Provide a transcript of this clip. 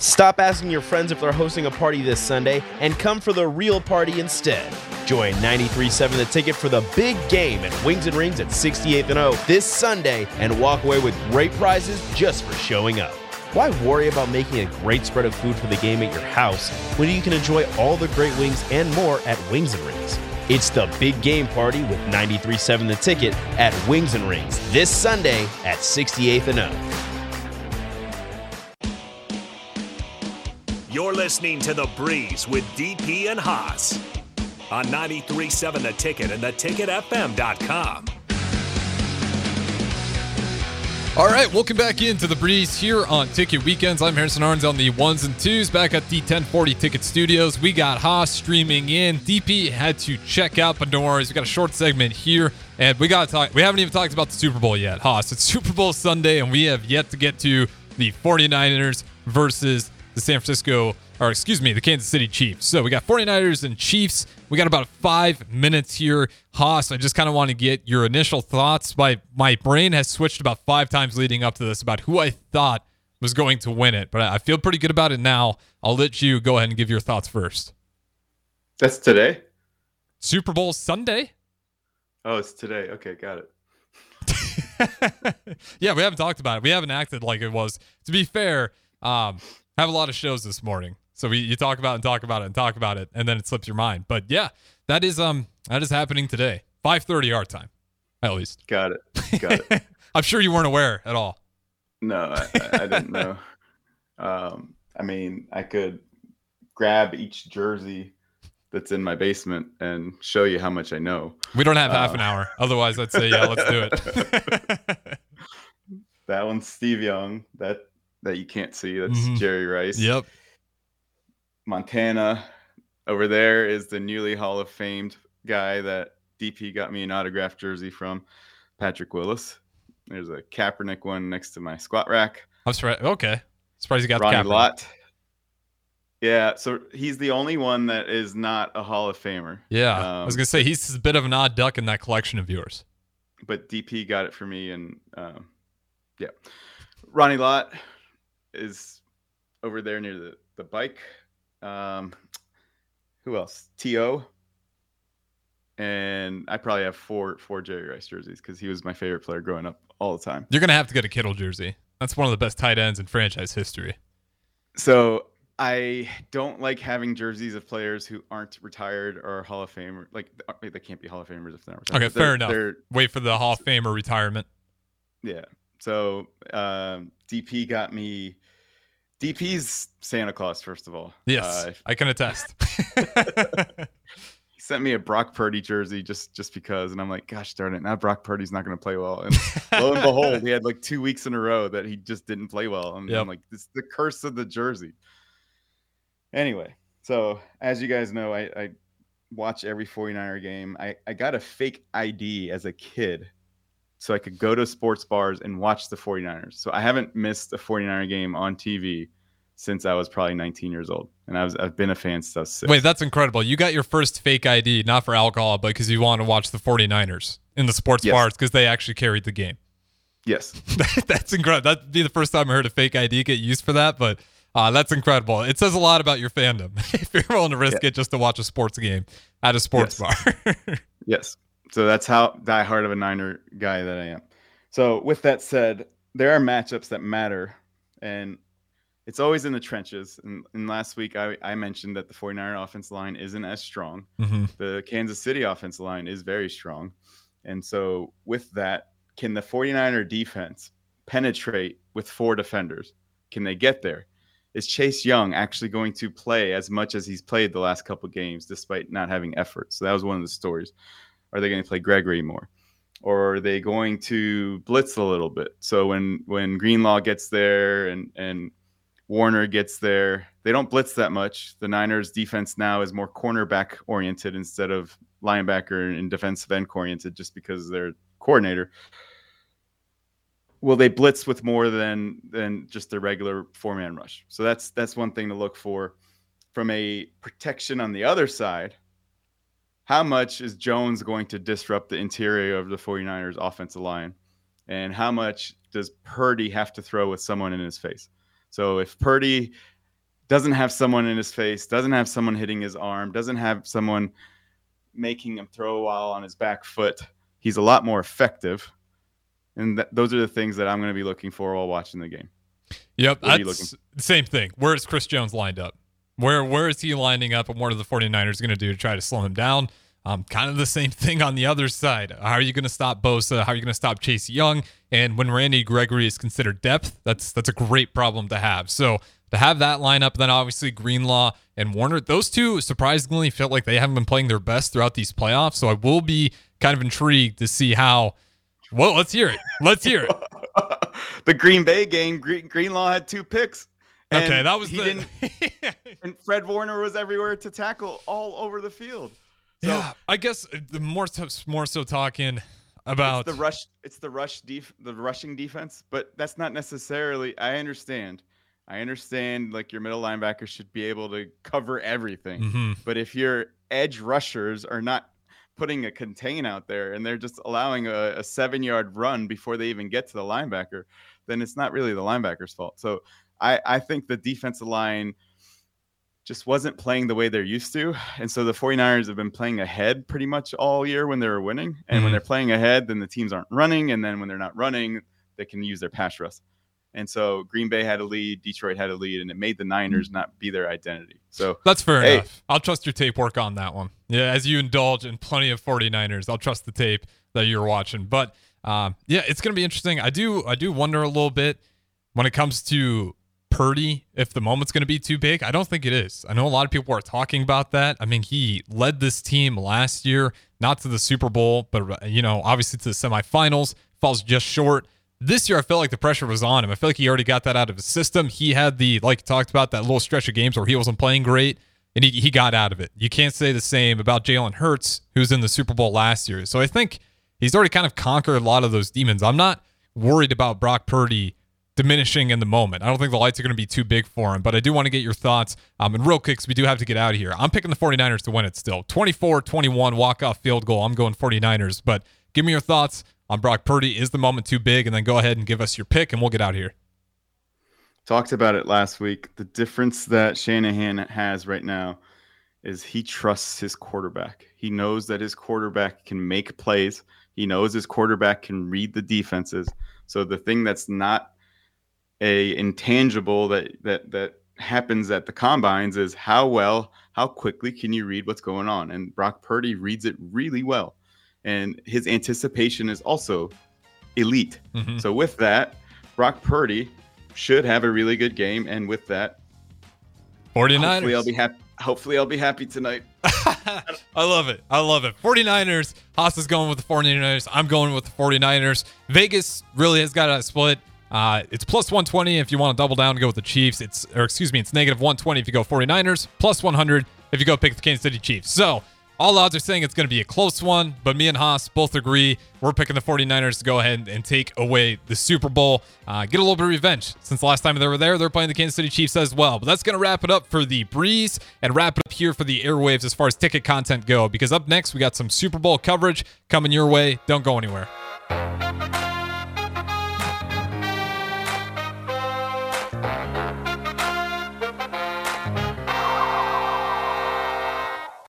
Stop asking your friends if they're hosting a party this Sunday and come for the real party instead. Join 93.7 The Ticket for the big game at Wings and Rings at 68th and O this Sunday and walk away with great prizes just for showing up. Why worry about making a great spread of food for the game at your house when you can enjoy all the great wings and more at Wings and Rings? It's the big game party with 93.7 The Ticket at Wings and Rings this Sunday at 68th and O. You're listening to The Breeze with DP and Haas on 93.7 The Ticket and theticketfm.com. All right, welcome back into The Breeze here on Ticket Weekends. I'm Harrison Arns on the ones and twos back at the 1040 Ticket Studios. We got Haas streaming in. DP had to check out Pandora's. We got a short segment here, and we haven't even talked about the Super Bowl yet, Haas. It's Super Bowl Sunday, and we have yet to get to the 49ers versus the Kansas City Chiefs. So we got 49ers and Chiefs. We got about 5 minutes here. Haas, I just kind of want to get your initial thoughts. My brain has switched about 5 times leading up to this about who I thought was going to win it, but I feel pretty good about it now. I'll let you go ahead and give your thoughts first. That's today? Super Bowl Sunday? Oh, it's today. Okay, got it. Yeah, we haven't talked about it. We haven't acted like it was. To be fair, have a lot of shows this morning, so you talk about it and talk about it and talk about it, and then it slips your mind. But yeah, that is happening today, 5:30 our time, at least. Got it. I'm sure you weren't aware at all. No, I didn't know. I mean, I could grab each jersey that's in my basement and show you how much I know. We don't have half an hour, otherwise I'd say yeah, let's do it. That one's Steve Young. That you can't see. That's Jerry Rice. Yep. Montana over there is the newly Hall of Famed guy that DP got me an autographed jersey from, Patrick Willis. There's a Kaepernick one next to my squat rack. I'm surprised. Okay. Surprised you got Ronnie the Kaepernick. Lott. Yeah. So he's the only one that is not a Hall of Famer. Yeah. I was going to say he's a bit of an odd duck in that collection of yours. But DP got it for me. And yeah. Ronnie Lott is over there near the bike. Who else? T.O. And I probably have four Jerry Rice jerseys because he was my favorite player growing up all the time. You're going to have to get a Kittle jersey. That's one of the best tight ends in franchise history. So I don't like having jerseys of players who aren't retired or Hall of Famer. Like, they can't be Hall of Famers if they're not retired. Okay, fair enough. Wait for the Hall of Famer retirement. Yeah. So DP got me. DP's Santa Claus, first of all. Yes, I can attest. He sent me a Brock Purdy jersey just because, and I'm like, gosh darn it, now Brock Purdy's not going to play well. And lo and behold, he had like 2 weeks in a row that he just didn't play well. And I'm like, this is the curse of the jersey. Anyway, so as you guys know, I watch every 49er game. I got a fake ID as a kid, so I could go to sports bars and watch the 49ers. So I haven't missed a 49er game on TV since I was probably 19 years old. And I've been a fan since I was 6. Wait, that's incredible. You got your first fake ID, not for alcohol, but because you want to watch the 49ers in the sports bars because they actually carried the game. Yes. That's incredible. That'd be the first time I heard a fake ID get used for that, but that's incredible. It says a lot about your fandom if you're willing to risk it just to watch a sports game at a sports bar. Yes. So that's how diehard of a Niner guy that I am. So with that said, there are matchups that matter, and it's always in the trenches. And last week I mentioned that the 49er offense line isn't as strong. Mm-hmm. The Kansas City offense line is very strong. And so with that, can the 49er defense penetrate with 4 defenders? Can they get there? Is Chase Young actually going to play as much as he's played the last couple of games despite not having effort? So that was one of the stories. Are they going to play Gregory more? Or are they going to blitz a little bit? So when Greenlaw gets there and Warner gets there, they don't blitz that much. The Niners' defense now is more cornerback-oriented instead of linebacker and defensive end-oriented just because of their coordinator. Will they blitz with more than just their regular 4-man rush? So that's one thing to look for. From a protection on the other side, how much is Jones going to disrupt the interior of the 49ers offensive line? And how much does Purdy have to throw with someone in his face? So if Purdy doesn't have someone in his face, doesn't have someone hitting his arm, doesn't have someone making him throw while on his back foot. He's a lot more effective. And those are the things that I'm going to be looking for while watching the game. Yep, that's the same thing. Where is Chris Jones lined up? Where is he lining up, and what are the 49ers going to do to try to slow him down? Kind of the same thing on the other side. How are you going to stop Bosa? How are you going to stop Chase Young? And when Randy Gregory is considered depth, that's a great problem to have. So to have that lineup, then obviously Greenlaw and Warner, those two surprisingly felt like they haven't been playing their best throughout these playoffs. So I will be kind of intrigued to see how. Well, let's hear it. Let's hear it. The Green Bay game, Greenlaw had 2 picks. Okay, that was and Fred Warner was everywhere to tackle, all over the field. So, yeah, I guess the more so talking about it's the rush. It's the rushing defense, but that's not necessarily. I understand. Like your middle linebacker should be able to cover everything, but if your edge rushers are not putting a contain out there and they're just allowing a 7-yard run before they even get to the linebacker, then it's not really the linebacker's fault. So I think the defensive line just wasn't playing the way they're used to. And so the 49ers have been playing ahead pretty much all year when they were winning. And when they're playing ahead, then the teams aren't running. And then when they're not running, they can use their pass rush. And so Green Bay had a lead, Detroit had a lead, and it made the Niners not be their identity. So that's fair enough. I'll trust your tape work on that one. Yeah, as you indulge in plenty of 49ers, I'll trust the tape that you're watching. But yeah, it's going to be interesting. I do wonder a little bit when it comes to Purdy, if the moment's going to be too big. I don't think it is. I know a lot of people are talking about that. I mean, he led this team last year, not to the Super Bowl, but obviously to the semifinals, falls just short. This year, I felt like the pressure was on him. I feel like he already got that out of his system. He had like you talked about, that little stretch of games where he wasn't playing great, and he got out of it. You can't say the same about Jalen Hurts, who's in the Super Bowl last year. So I think he's already kind of conquered a lot of those demons. I'm not worried about Brock Purdy diminishing in the moment. I don't think the lights are going to be too big for him, but I do want to get your thoughts. And real quick, because we do have to get out of here. I'm picking the 49ers to win it still. 24-21 walk-off field goal. I'm going 49ers, but give me your thoughts on Brock Purdy. Is the moment too big? And then go ahead and give us your pick and we'll get out of here. Talked about it last week. The difference that Shanahan has right now is he trusts his quarterback. He knows that his quarterback can make plays. He knows his quarterback can read the defenses. So the thing that's not a intangible that happens at the combines is how quickly can you read what's going on? And Brock Purdy reads it really well. And his anticipation is also elite. So with that, Brock Purdy should have a really good game. And with that, 49ers. Hopefully I'll be happy tonight. I love it. 49ers. Haas is going with the 49ers. I'm going with the 49ers. Vegas really has got a split. It's plus 120 if you want to double down and go with the Chiefs. It's negative 120 if you go 49ers, plus 100 if you go pick the Kansas City Chiefs. So all odds are saying it's going to be a close one, but me and Haas both agree we're picking the 49ers to go ahead and take away the Super Bowl. Get a little bit of revenge. Since the last time they were there, they're playing the Kansas City Chiefs as well. But that's going to wrap it up for the Breeze and wrap it up here for the airwaves as far as ticket content go, because up next we got some Super Bowl coverage coming your way. Don't go anywhere.